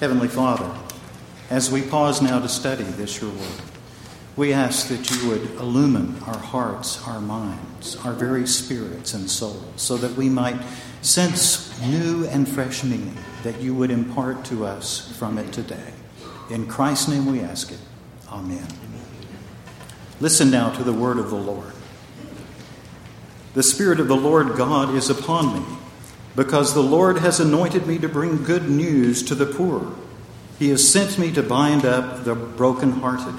Heavenly Father, as we pause now to study this, your word, we ask that you would illumine our hearts, our minds, our very spirits and souls, so that we might sense new and fresh meaning that you would impart to us from it today. In Christ's name we ask it. Amen. Listen now to the word of the Lord. The Spirit of the Lord God is upon me, because the Lord has anointed me to bring good news to the poor. He has sent me to bind up the brokenhearted,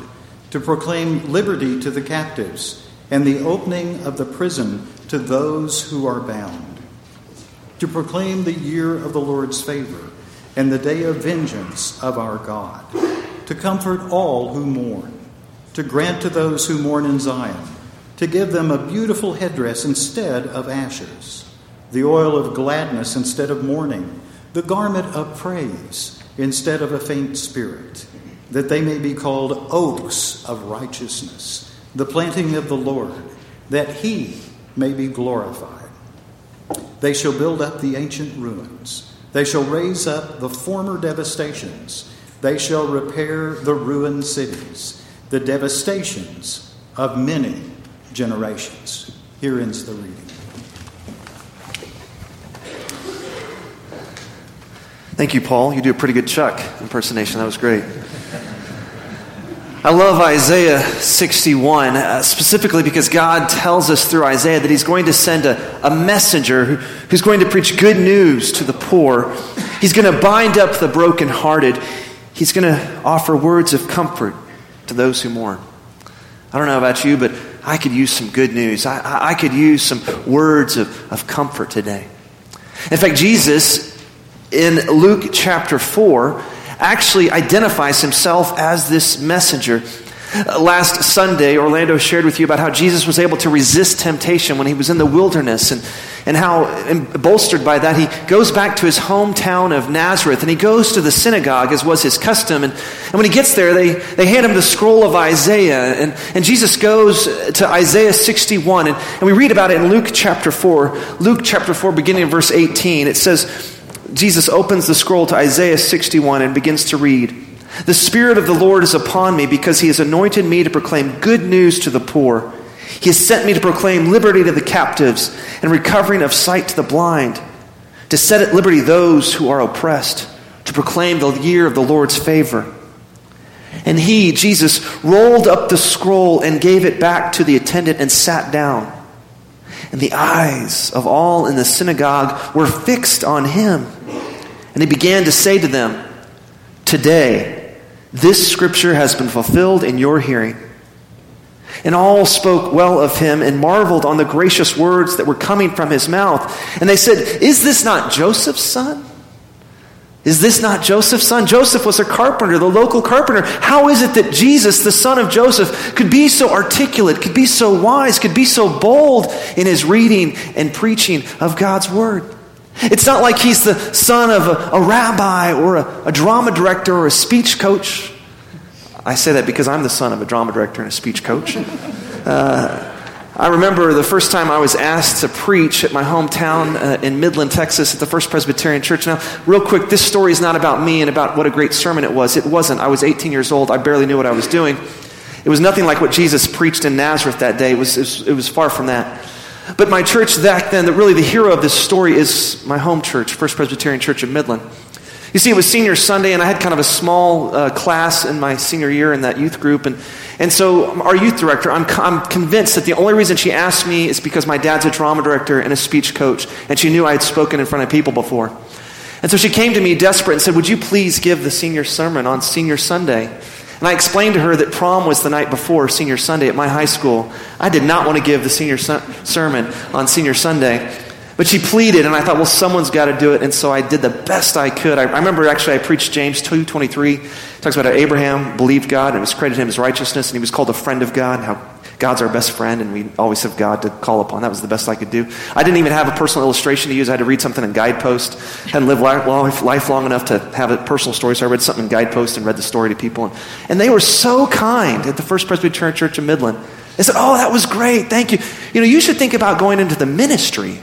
to proclaim liberty to the captives, and the opening of the prison to those who are bound, to proclaim the year of the Lord's favor and the day of vengeance of our God, to comfort all who mourn, to grant to those who mourn in Zion, to give them a beautiful headdress instead of ashes, the oil of gladness instead of mourning, the garment of praise instead of a faint spirit, that they may be called oaks of righteousness, the planting of the Lord, that he may be glorified. They shall build up the ancient ruins. They shall raise up the former devastations. They shall repair the ruined cities, the devastations of many generations. Here ends the reading. Thank you, Paul. You do a pretty good Chuck impersonation. That was great. I love Isaiah 61, specifically because God tells us through Isaiah that he's going to send a messenger who's going to preach good news to the poor. He's going to bind up the brokenhearted. He's going to offer words of comfort to those who mourn. I don't know about you, but I could use some good news. I could use some words of comfort today. In fact, Jesus, in Luke chapter 4, actually identifies himself as this messenger. Last Sunday, Orlando shared with you about how Jesus was able to resist temptation when he was in the wilderness, and how, bolstered by that, he goes back to his hometown of Nazareth, and he goes to the synagogue, as was his custom, and when he gets there, they hand him the scroll of Isaiah, and Jesus goes to Isaiah 61, and we read about it in Luke chapter 4. Luke chapter 4, beginning in verse 18, it says, Jesus opens the scroll to Isaiah 61 and begins to read, "The Spirit of the Lord is upon me because he has anointed me to proclaim good news to the poor. He has sent me to proclaim liberty to the captives and recovering of sight to the blind, to set at liberty those who are oppressed, to proclaim the year of the Lord's favor." And he, Jesus, rolled up the scroll and gave it back to the attendant and sat down. And the eyes of all in the synagogue were fixed on him. And he began to say to them, "Today, this scripture has been fulfilled in your hearing." And all spoke well of him and marveled on the gracious words that were coming from his mouth. And they said, "Is this not Joseph's son? Is this not Joseph's son? Joseph was a carpenter, the local carpenter. How is it that Jesus, the son of Joseph, could be so articulate, could be so wise, could be so bold in his reading and preaching of God's word? It's not like he's the son of a rabbi or a drama director or a speech coach." I say that because I'm the son of a drama director and a speech coach. I remember the first time I was asked to preach at my hometown in Midland, Texas, at the First Presbyterian Church. Now, real quick, this story is not about me and about what a great sermon it was. It wasn't. I was 18 years old. I barely knew what I was doing. It was nothing like what Jesus preached in Nazareth that day. It was far from that. But my church back then, really the hero of this story is my home church, First Presbyterian Church of Midland. You see, it was Senior Sunday, and I had kind of a small class in my senior year in that youth group. And so our youth director, I'm convinced that the only reason she asked me is because my dad's a drama director and a speech coach, and she knew I had spoken in front of people before. And so she came to me desperate and said, "Would you please give the senior sermon on Senior Sunday?" And I explained to her that prom was the night before Senior Sunday at my high school. I did not want to give the senior sermon on Senior Sunday. But she pleaded, and I thought, well, someone's got to do it, and so I did the best I could. I remember, actually, I preached James 2:23. It talks about how Abraham believed God, and it was credited him as righteousness, and he was called a friend of God, and how God's our best friend, and we always have God to call upon. That was the best I could do. I didn't even have a personal illustration to use. I had to read something in Guidepost. I hadn't lived life long enough to have a personal story, so I read something in Guidepost and read the story to people. And they were so kind at the First Presbyterian Church of Midland. They said, "Oh, that was great. Thank you. You know, you should think about going into the ministry."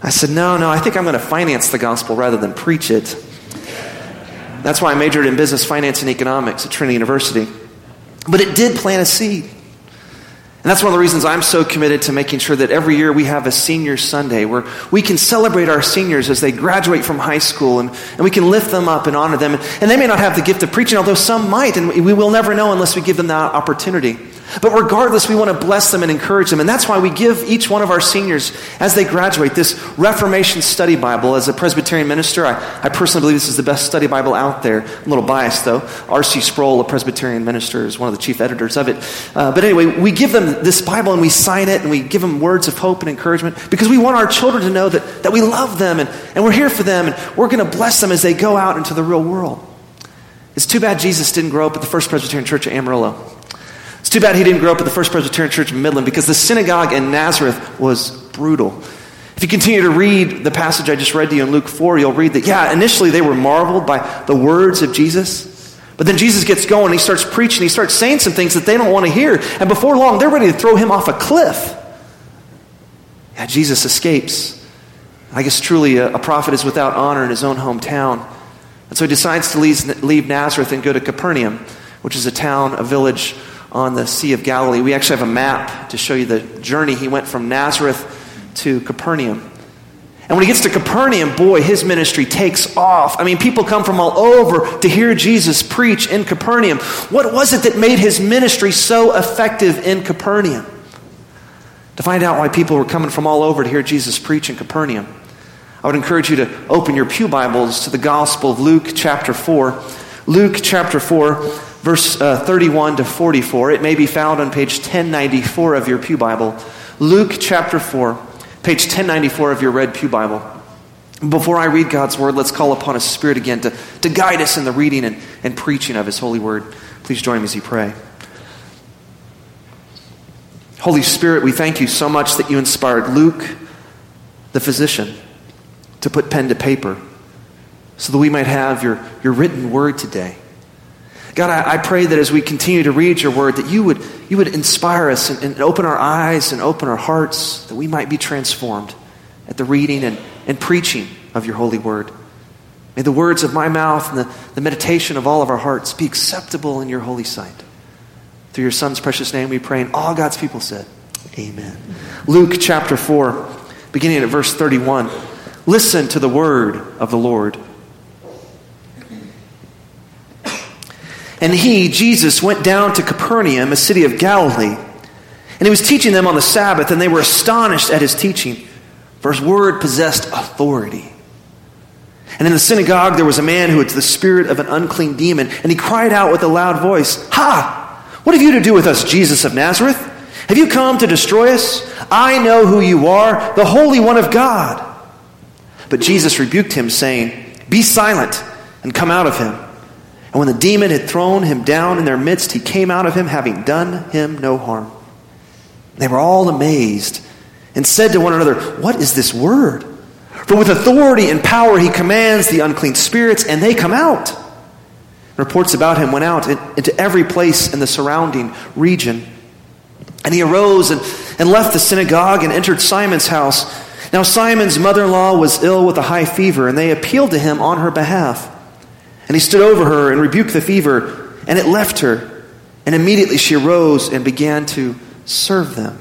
I said, no, I think I'm going to finance the gospel rather than preach it. That's why I majored in business, finance, and economics at Trinity University. But it did plant a seed. And that's one of the reasons I'm so committed to making sure that every year we have a senior Sunday where we can celebrate our seniors as they graduate from high school, and we can lift them up and honor them. And they may not have the gift of preaching, although some might, and we will never know unless we give them that opportunity. But regardless, we want to bless them and encourage them. And that's why we give each one of our seniors, as they graduate, this Reformation Study Bible. As a Presbyterian minister, I personally believe this is the best study Bible out there. I'm a little biased, though. R.C. Sproul, a Presbyterian minister, is one of the chief editors of it. But anyway, we give them this Bible, and we sign it, and we give them words of hope and encouragement, because we want our children to know that we love them, and we're here for them, and we're going to bless them as they go out into the real world. It's too bad Jesus didn't grow up at the First Presbyterian Church of Amarillo. It's too bad he didn't grow up at the First Presbyterian Church of Midland, because the synagogue in Nazareth was brutal. If you continue to read the passage I just read to you in Luke 4, you'll read that, initially they were marveled by the words of Jesus, but then Jesus gets going, and he starts preaching, he starts saying some things that they don't want to hear, and before long, they're ready to throw him off a cliff. Yeah, Jesus escapes. I guess truly a prophet is without honor in his own hometown, and so he decides to leave Nazareth and go to Capernaum, which is a village on the Sea of Galilee. We actually have a map to show you the journey. He went from Nazareth to Capernaum. And when he gets to Capernaum, boy, his ministry takes off. I mean, people come from all over to hear Jesus preach in Capernaum. What was it that made his ministry so effective in Capernaum? To find out why people were coming from all over to hear Jesus preach in Capernaum, I would encourage you to open your pew Bibles to the Gospel of Luke chapter 4. Luke chapter 4. Verse 31 to 44. It may be found on page 1094 of your pew Bible. Luke chapter 4, page 1094 of your red pew Bible. Before I read God's word, let's call upon his Spirit again to guide us in the reading and preaching of his holy word. Please join me as you pray. Holy Spirit, we thank you so much that you inspired Luke, the physician, to put pen to paper so that we might have your written word today. God, I pray that as we continue to read your word, that you would inspire us and open our eyes and open our hearts, that we might be transformed at the reading and preaching of your holy word. May the words of my mouth and the meditation of all of our hearts be acceptable in your holy sight. Through your Son's precious name we pray, and all God's people said, amen. Luke chapter 4, beginning at verse 31. Listen to the word of the Lord. And he, Jesus, went down to Capernaum, a city of Galilee, and he was teaching them on the Sabbath, and they were astonished at his teaching, for his word possessed authority. And in the synagogue there was a man who had the spirit of an unclean demon, and he cried out with a loud voice, "Ha! What have you to do with us, Jesus of Nazareth? Have you come to destroy us? I know who you are, the Holy One of God." But Jesus rebuked him, saying, "Be silent, and come out of him." And when the demon had thrown him down in their midst, he came out of him, having done him no harm. They were all amazed and said to one another, "What is this word? For with authority and power he commands the unclean spirits, and they come out." Reports about him went out into every place in the surrounding region. And he arose and left the synagogue and entered Simon's house. Now Simon's mother-in-law was ill with a high fever, and they appealed to him on her behalf. And he stood over her and rebuked the fever, and it left her. And immediately she arose and began to serve them.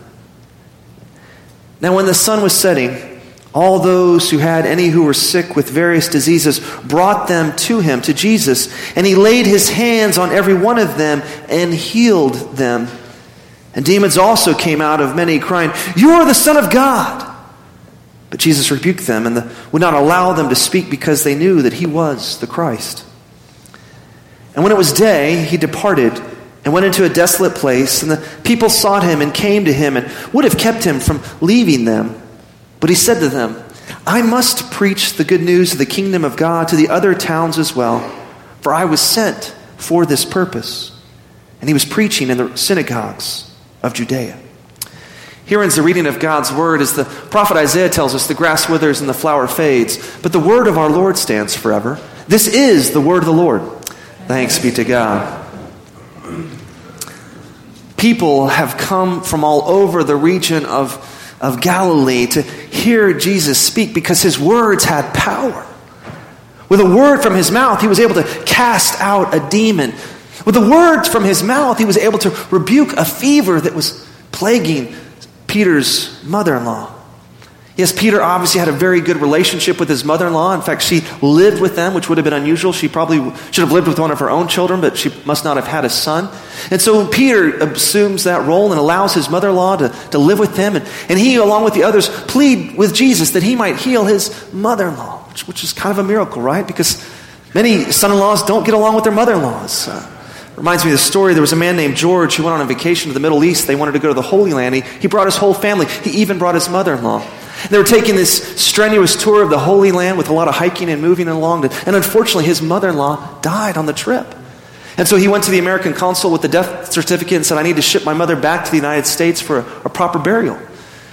Now when the sun was setting, all those who had any who were sick with various diseases brought them to him, to Jesus. And he laid his hands on every one of them and healed them. And demons also came out of many, crying, "You are the Son of God." But Jesus rebuked them and would not allow them to speak, because they knew that he was the Christ. And when it was day, he departed and went into a desolate place, and the people sought him and came to him and would have kept him from leaving them. But he said to them, "I must preach the good news of the kingdom of God to the other towns as well, for I was sent for this purpose." And he was preaching in the synagogues of Judea. Here ends the reading of God's word. As the prophet Isaiah tells us, the grass withers and the flower fades, but the word of our Lord stands forever. This is the word of the Lord. Thanks be to God. People have come from all over the region of Galilee to hear Jesus speak, because his words had power. With a word from his mouth, he was able to cast out a demon. With a word from his mouth, he was able to rebuke a fever that was plaguing Peter's mother-in-law. Yes, Peter obviously had a very good relationship with his mother-in-law. In fact, she lived with them, which would have been unusual. She probably should have lived with one of her own children, but she must not have had a son. And so Peter assumes that role and allows his mother-in-law to live with him. And he, along with the others, plead with Jesus that he might heal his mother-in-law, which is kind of a miracle, right? Because many son-in-laws don't get along with their mother-in-laws. Reminds me of the story. There was a man named George who went on a vacation to the Middle East. They wanted to go to the Holy Land. He brought his whole family. He even brought his mother-in-law. And they were taking this strenuous tour of the Holy Land with a lot of hiking and moving along. And unfortunately, his mother-in-law died on the trip. And so he went to the American consul with the death certificate and said, "I need to ship my mother back to the United States for a proper burial." And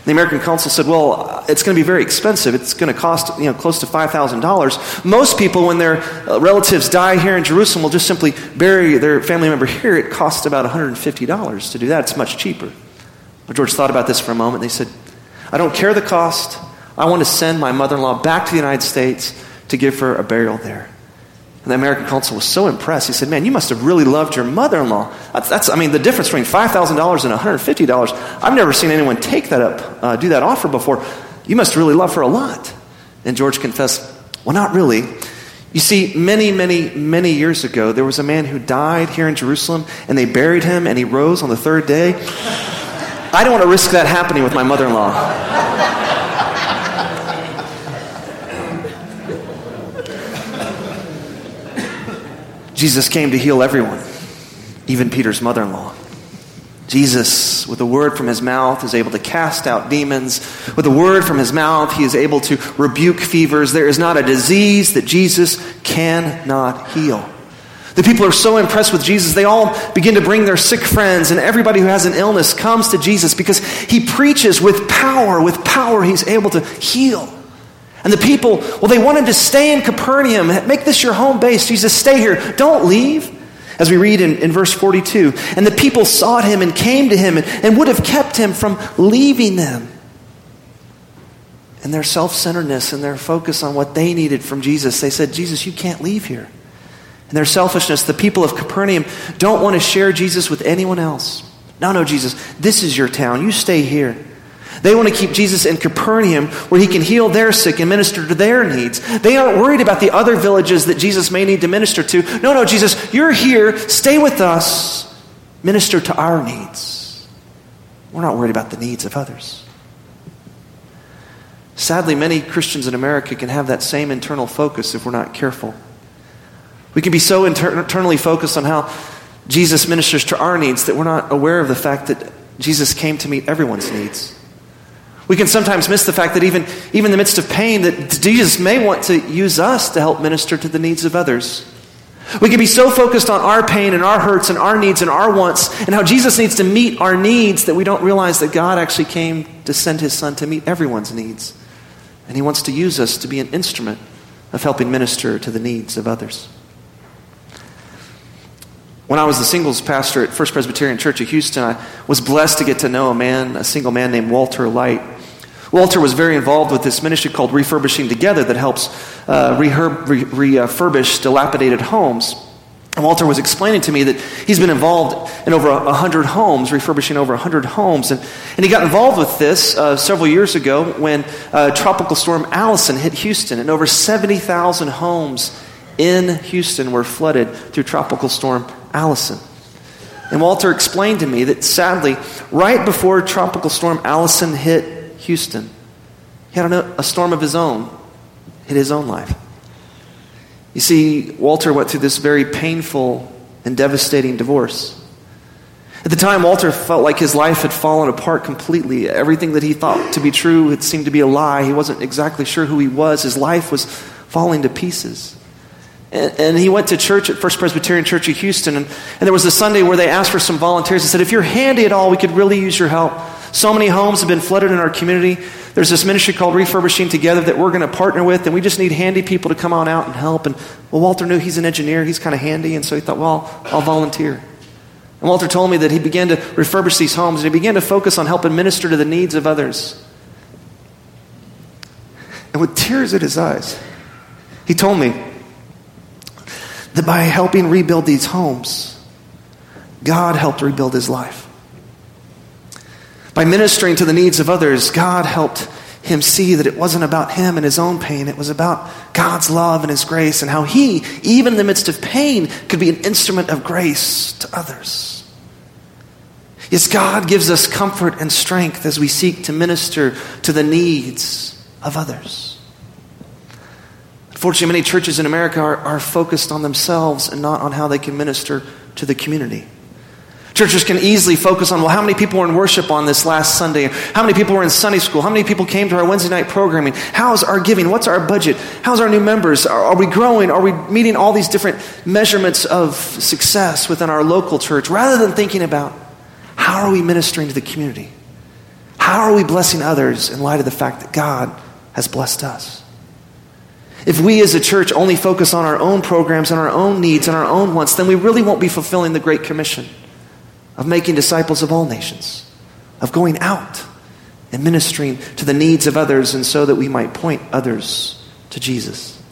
the American consul said, "Well, it's going to be very expensive. It's going to cost close to $5,000. Most people, when their relatives die here in Jerusalem, will just simply bury their family member here. It costs about $150 to do that. It's much cheaper." But George thought about this for a moment. They said, "I don't care the cost. I want to send my mother-in-law back to the United States to give her a burial there." And the American consul was so impressed. He said, "Man, you must have really loved your mother-in-law. The difference between $5,000 and $150. I've never seen anyone take that up, do that offer before. You must really love her a lot." And George confessed, "Well, not really. You see, many, many, many years ago, there was a man who died here in Jerusalem, and they buried him, and he rose on the third day. I don't want to risk that happening with my mother-in-law." Jesus came to heal everyone, even Peter's mother-in-law. Jesus, with a word from his mouth, is able to cast out demons. With a word from his mouth, he is able to rebuke fevers. There is not a disease that Jesus cannot heal. The people are so impressed with Jesus, they all begin to bring their sick friends, and everybody who has an illness comes to Jesus because he preaches with power. With power, he's able to heal. And the people, they want him to stay in Capernaum. Make this your home base. Jesus, stay here. Don't leave. As we read in verse 42, "And the people sought him and came to him and would have kept him from leaving them." And their self-centeredness and their focus on what they needed from Jesus, they said, "Jesus, you can't leave here." In their selfishness, the people of Capernaum don't want to share Jesus with anyone else. No, "Jesus, this is your town. You stay here." They want to keep Jesus in Capernaum where he can heal their sick and minister to their needs. They aren't worried about the other villages that Jesus may need to minister to. No, "Jesus, you're here. Stay with us. Minister to our needs." We're not worried about the needs of others. Sadly, many Christians in America can have that same internal focus if we're not careful. We can be so internally focused on how Jesus ministers to our needs that we're not aware of the fact that Jesus came to meet everyone's needs. We can sometimes miss the fact that even in the midst of pain, that Jesus may want to use us to help minister to the needs of others. We can be so focused on our pain and our hurts and our needs and our wants and how Jesus needs to meet our needs that we don't realize that God actually came to send his son to meet everyone's needs. And he wants to use us to be an instrument of helping minister to the needs of others. When I was the singles pastor at First Presbyterian Church of Houston, I was blessed to get to know a single man named Walter Light. Walter was very involved with this ministry called Refurbishing Together that helps refurbish dilapidated homes. And Walter was explaining to me that he's been involved in over 100 homes, refurbishing over 100 homes. And he got involved with this several years ago when Tropical Storm Allison hit Houston, and over 70,000 homes in Houston were flooded through Tropical Storm Allison. And Walter explained to me that sadly, right before Tropical Storm Allison hit Houston, he had a storm of his own hit his own life. You see, Walter went through this very painful and devastating divorce. At the time, Walter felt like his life had fallen apart completely. Everything that he thought to be true had seemed to be a lie. He wasn't exactly sure who he was. His life was falling to pieces. And he went to church at First Presbyterian Church of Houston, and there was a Sunday where they asked for some volunteers and said, "If you're handy at all, we could really use your help. So many homes have been flooded in our community. There's this ministry called Refurbishing Together that we're going to partner with, and we just need handy people to come on out and help." And Walter knew he's an engineer. He's kind of handy, and so he thought, I'll volunteer. And Walter told me that he began to refurbish these homes, and he began to focus on helping minister to the needs of others. And with tears in his eyes, he told me, that by helping rebuild these homes, God helped rebuild his life. By ministering to the needs of others, God helped him see that it wasn't about him and his own pain. It was about God's love and his grace and how he, even in the midst of pain, could be an instrument of grace to others. Yes, God gives us comfort and strength as we seek to minister to the needs of others. Unfortunately, many churches in America are focused on themselves and not on how they can minister to the community. Churches can easily focus on, well, how many people were in worship on this last Sunday? How many people were in Sunday school? How many people came to our Wednesday night programming? How's our giving? What's our budget? How's our new members? Are we growing? Are we meeting all these different measurements of success within our local church? Rather than thinking about, how are we ministering to the community? How are we blessing others in light of the fact that God has blessed us? If we as a church only focus on our own programs and our own needs and our own wants, then we really won't be fulfilling the Great Commission of making disciples of all nations, of going out and ministering to the needs of others, and so that we might point others to Jesus.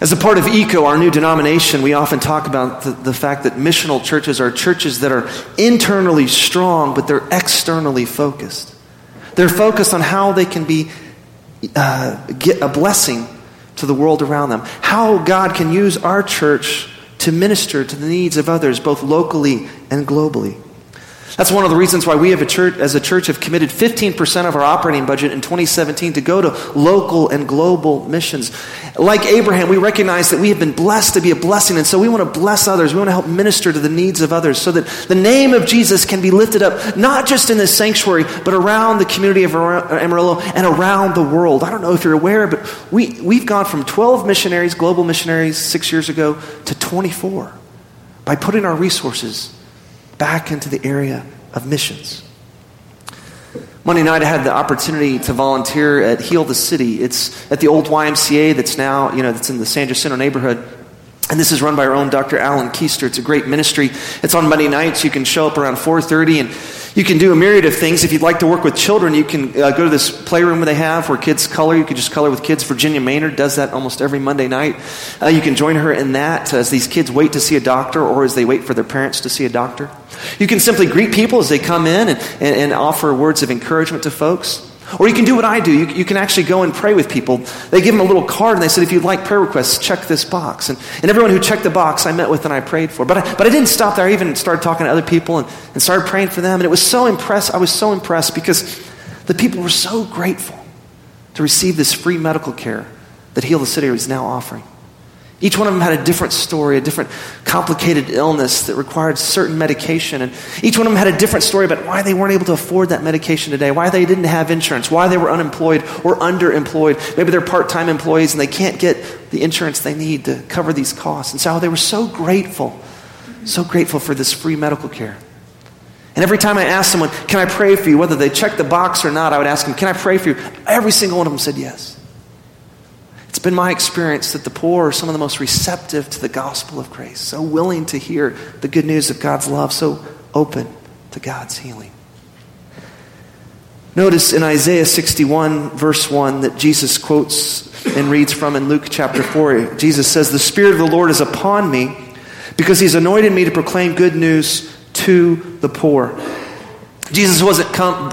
As a part of ECO, our new denomination, we often talk about the fact that missional churches are churches that are internally strong, but they're externally focused. They're focused on how they can be get a blessing to the world around them, how God can use our church to minister to the needs of others, both locally and globally. That's one of the reasons why we have as a church have committed 15% of our operating budget in 2017 to go to local and global missions. Like Abraham, we recognize that we have been blessed to be a blessing, and so we want to bless others. We want to help minister to the needs of others so that the name of Jesus can be lifted up, not just in this sanctuary, but around the community of Amarillo and around the world. I don't know if you're aware, but we've gone from 12 missionaries, global missionaries, 6 years ago, to 24 by putting our resources back into the area of missions. Monday night I had the opportunity to volunteer at Heal the City. It's at the old YMCA that's now, that's in the San Jacinto neighborhood. And this is run by our own Dr. Alan Keister. It's a great ministry. It's on Monday nights. You can show up around 4:30 and you can do a myriad of things. If you'd like to work with children, you can go to this playroom they have where kids color. You can just color with kids. Virginia Maynard does that almost every Monday night. You can join her in that as these kids wait to see a doctor or as they wait for their parents to see a doctor. You can simply greet people as they come in and offer words of encouragement to folks. Or you can do what I do. You can actually go and pray with people. They give them a little card and they said, if you'd like prayer requests, check this box. And everyone who checked the box I met with and I prayed for. But I didn't stop there. I even started talking to other people and started praying for them. And it was so impressed. I was so impressed because the people were so grateful to receive this free medical care that Heal the City is now offering. Each one of them had a different story, a different complicated illness that required certain medication. And each one of them had a different story about why they weren't able to afford that medication today, why they didn't have insurance, why they were unemployed or underemployed. Maybe they're part-time employees and they can't get the insurance they need to cover these costs. And so they were so grateful for this free medical care. And every time I asked someone, can I pray for you? Whether they checked the box or not, I would ask them, can I pray for you? Every single one of them said yes. It's been my experience that the poor are some of the most receptive to the gospel of grace, so willing to hear the good news of God's love, so open to God's healing. Notice in Isaiah 61, verse 1, that Jesus quotes and reads from in Luke chapter 4. Jesus says, "The Spirit of the Lord is upon me because he's anointed me to proclaim good news to the poor." Jesus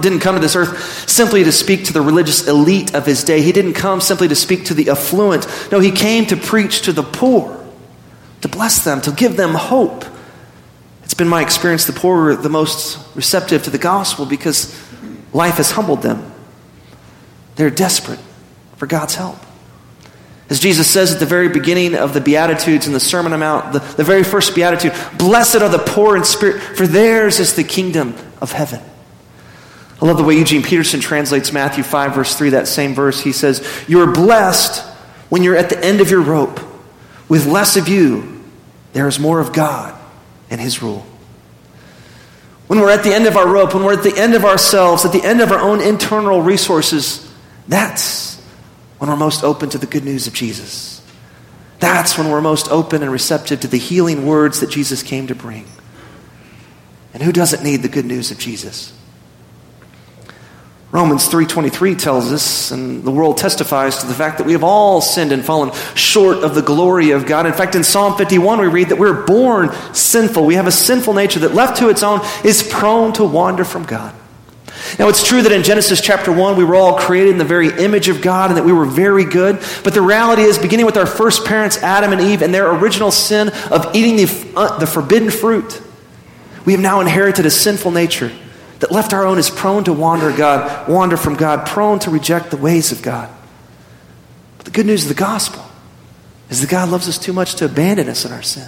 didn't come to this earth simply to speak to the religious elite of his day. He didn't come simply to speak to the affluent. No, he came to preach to the poor, to bless them, to give them hope. It's been my experience the poor are the most receptive to the gospel because life has humbled them. They're desperate for God's help. As Jesus says at the very beginning of the Beatitudes in the Sermon on the Mount, the very first Beatitude, "Blessed are the poor in spirit, for theirs is the kingdom of heaven." I love the way Eugene Peterson translates Matthew 5, verse 3, that same verse. He says, "You are blessed when you're at the end of your rope. With less of you, there is more of God and his rule." When we're at the end of our rope, when we're at the end of ourselves, at the end of our own internal resources, that's when we're most open to the good news of Jesus. That's when we're most open and receptive to the healing words that Jesus came to bring. And who doesn't need the good news of Jesus? Romans 3:23 tells us, and the world testifies to the fact that we have all sinned and fallen short of the glory of God. In fact, in Psalm 51, we read that we're born sinful. We have a sinful nature that, left to its own, is prone to wander from God. Now, it's true that in Genesis chapter 1, we were all created in the very image of God and that we were very good. But the reality is, beginning with our first parents, Adam and Eve, and their original sin of eating the forbidden fruit, we have now inherited a sinful nature that, left our own, is prone to wander from God, prone to reject the ways of God. But the good news of the gospel is that God loves us too much to abandon us in our sin.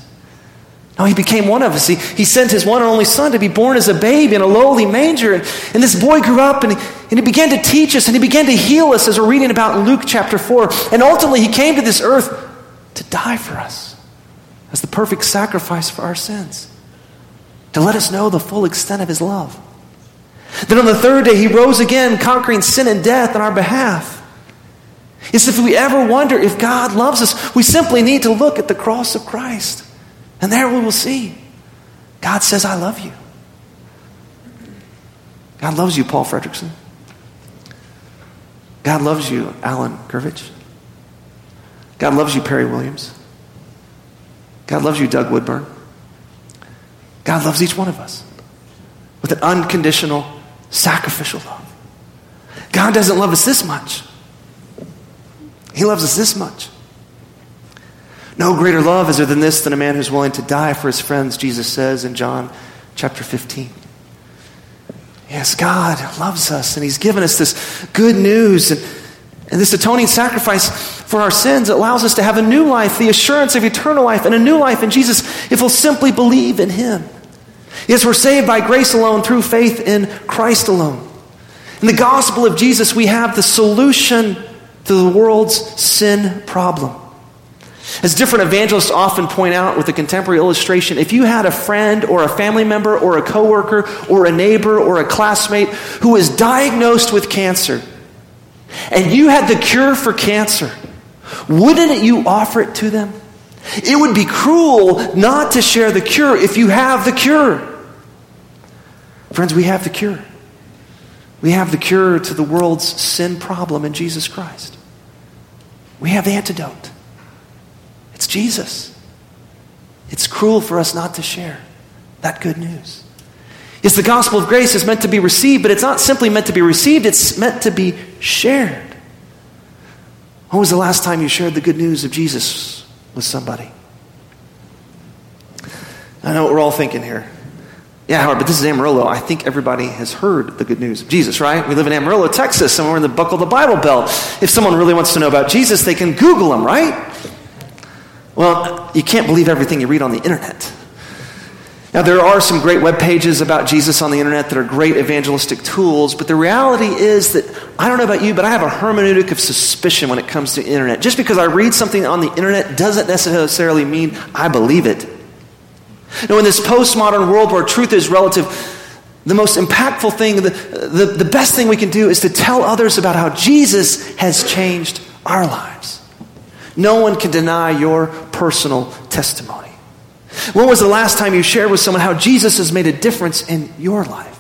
No, he became one of us. He sent his one and only son to be born as a baby in a lowly manger. And this boy grew up and he began to teach us and he began to heal us, as we're reading about in Luke chapter 4. And ultimately he came to this earth to die for us as the perfect sacrifice for our sins, to let us know the full extent of his love. Then on the third day he rose again, conquering sin and death on our behalf. It's if we ever wonder if God loves us, we simply need to look at the cross of Christ. And there we will see. God says, I love you. God loves you, Paul Fredrickson. God loves you, Alan Kervich. God loves you, Perry Williams. God loves you, Doug Woodburn. God loves each one of us with an unconditional, sacrificial love. God doesn't love us this much. He loves us this much. No greater love is there than this, than a man who's willing to die for his friends, Jesus says in John chapter 15. Yes, God loves us, and he's given us this good news. And this atoning sacrifice for our sins allows us to have a new life, the assurance of eternal life, and a new life in Jesus if we'll simply believe in him. Yes, we're saved by grace alone, through faith in Christ alone. In the gospel of Jesus, we have the solution to the world's sin problem. As different evangelists often point out with a contemporary illustration, if you had a friend or a family member or a coworker or a neighbor or a classmate who was diagnosed with cancer and you had the cure for cancer, wouldn't you offer it to them? It would be cruel not to share the cure if you have the cure. Friends, we have the cure. We have the cure to the world's sin problem in Jesus Christ. We have the antidote. It's Jesus. It's cruel for us not to share that good news. Yes, the gospel of grace is meant to be received, but it's not simply meant to be received, it's meant to be shared. When was the last time you shared the good news of Jesus with somebody? I know what we're all thinking here. Yeah, Howard, but this is Amarillo. I think everybody has heard the good news of Jesus, right? We live in Amarillo, Texas, and we're in the buckle of the Bible Belt. If someone really wants to know about Jesus, they can Google him, right? Well, you can't believe everything you read on the internet. Now, there are some great web pages about Jesus on the internet that are great evangelistic tools, but the reality is that, I don't know about you, but I have a hermeneutic of suspicion when it comes to the internet. Just because I read something on the internet doesn't necessarily mean I believe it. Now, in this postmodern world where truth is relative, the most impactful thing, the best thing we can do is to tell others about how Jesus has changed our lives. No one can deny your personal testimony. When was the last time you shared with someone how Jesus has made a difference in your life?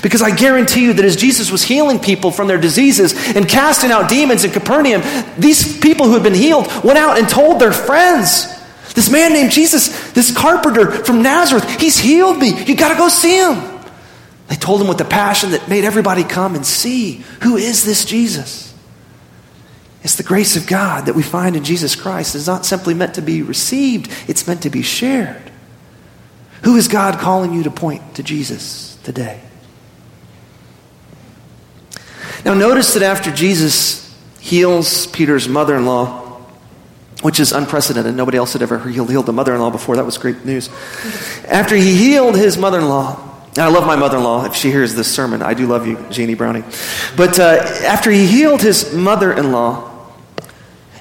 Because I guarantee you that as Jesus was healing people from their diseases and casting out demons in Capernaum, these people who had been healed went out and told their friends, this man named Jesus, this carpenter from Nazareth, he's healed me. You got to go see him. They told him with a passion that made everybody come and see, who is this Jesus? It's the grace of God that we find in Jesus Christ. It's not simply meant to be received. It's meant to be shared. Who is God calling you to point to Jesus today? Now notice that after Jesus heals Peter's mother-in-law, which is unprecedented. Nobody else had ever healed the mother-in-law before. That was great news. After he healed his mother-in-law, and I love my mother-in-law. If she hears this sermon, I do love you, Jeannie Browning. But after he healed his mother-in-law,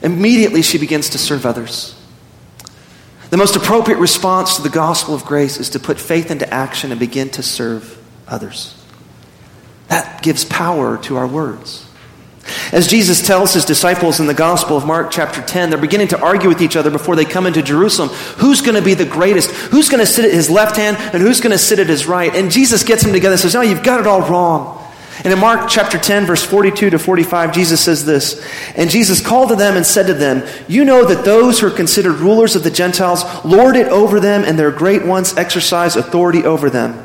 immediately she begins to serve others. The most appropriate response to the gospel of grace is to put faith into action and begin to serve others. That gives power to our words. As Jesus tells his disciples in the Gospel of Mark chapter 10, they're beginning to argue with each other before they come into Jerusalem. Who's going to be the greatest? Who's going to sit at his left hand and who's going to sit at his right? And Jesus gets them together and says, no, you've got it all wrong. And in Mark chapter 10, verse 42 to 45, Jesus says this, "And Jesus called to them and said to them, 'You know that those who are considered rulers of the Gentiles lord it over them, and their great ones exercise authority over them.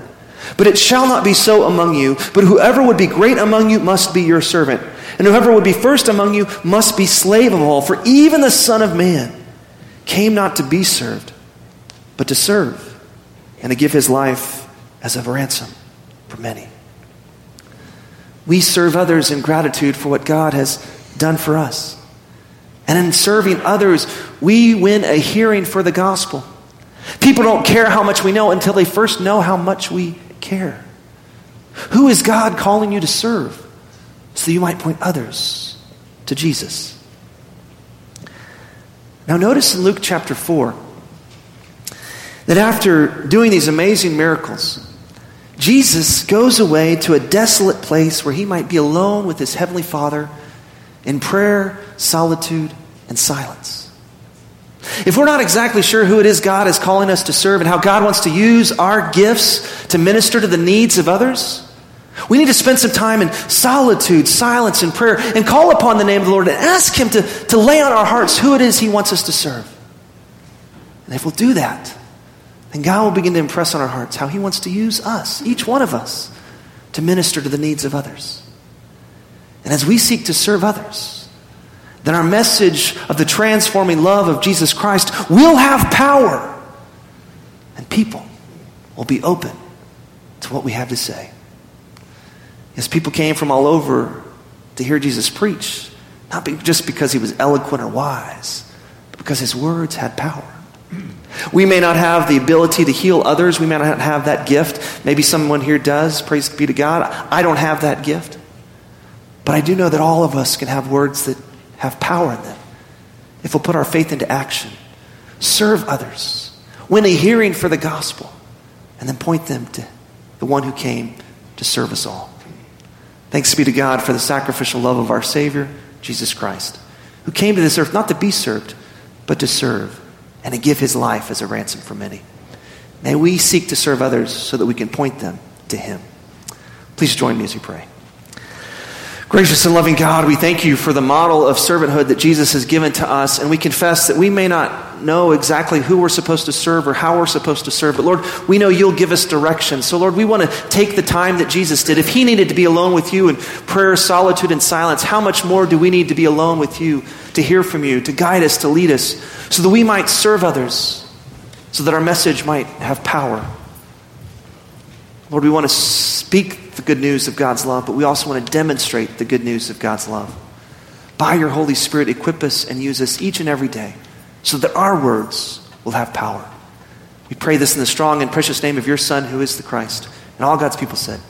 But it shall not be so among you, but whoever would be great among you must be your servant, and whoever would be first among you must be slave of all, for even the Son of Man came not to be served, but to serve, and to give his life as a ransom for many.'" We serve others in gratitude for what God has done for us. And in serving others, we win a hearing for the gospel. People don't care how much we know until they first know how much we care. Who is God calling you to serve so you might point others to Jesus? Now notice in Luke chapter 4 that after doing these amazing miracles, Jesus goes away to a desolate place where he might be alone with his heavenly Father in prayer, solitude, and silence. If we're not exactly sure who it is God is calling us to serve and how God wants to use our gifts to minister to the needs of others, we need to spend some time in solitude, silence, and prayer and call upon the name of the Lord and ask him to lay on our hearts who it is he wants us to serve. And if we'll do that, then God will begin to impress on our hearts how he wants to use us, each one of us, to minister to the needs of others. And as we seek to serve others, then our message of the transforming love of Jesus Christ will have power, and people will be open to what we have to say. Yes, people came from all over to hear Jesus preach, not just because he was eloquent or wise, but because his words had power. We may not have the ability to heal others. We may not have that gift. Maybe someone here does. Praise be to God. I don't have that gift. But I do know that all of us can have words that have power in them if we'll put our faith into action, serve others, win a hearing for the gospel, and then point them to the one who came to serve us all. Thanks be to God for the sacrificial love of our Savior, Jesus Christ, who came to this earth not to be served, but to serve, and to give his life as a ransom for many. May we seek to serve others so that we can point them to him. Please join me as we pray. Gracious and loving God, we thank you for the model of servanthood that Jesus has given to us, and we confess that we may not know exactly who we're supposed to serve or how we're supposed to serve, but Lord, we know you'll give us direction. So Lord, we want to take the time that Jesus did. If he needed to be alone with you in prayer, solitude, and silence, how much more do we need to be alone with you, to hear from you, to guide us, to lead us, so that we might serve others, so that our message might have power. Lord, we want to speak the good news of God's love, but we also want to demonstrate the good news of God's love. By your Holy Spirit, equip us and use us each and every day so that our words will have power. We pray this in the strong and precious name of your Son, who is the Christ. And all God's people said,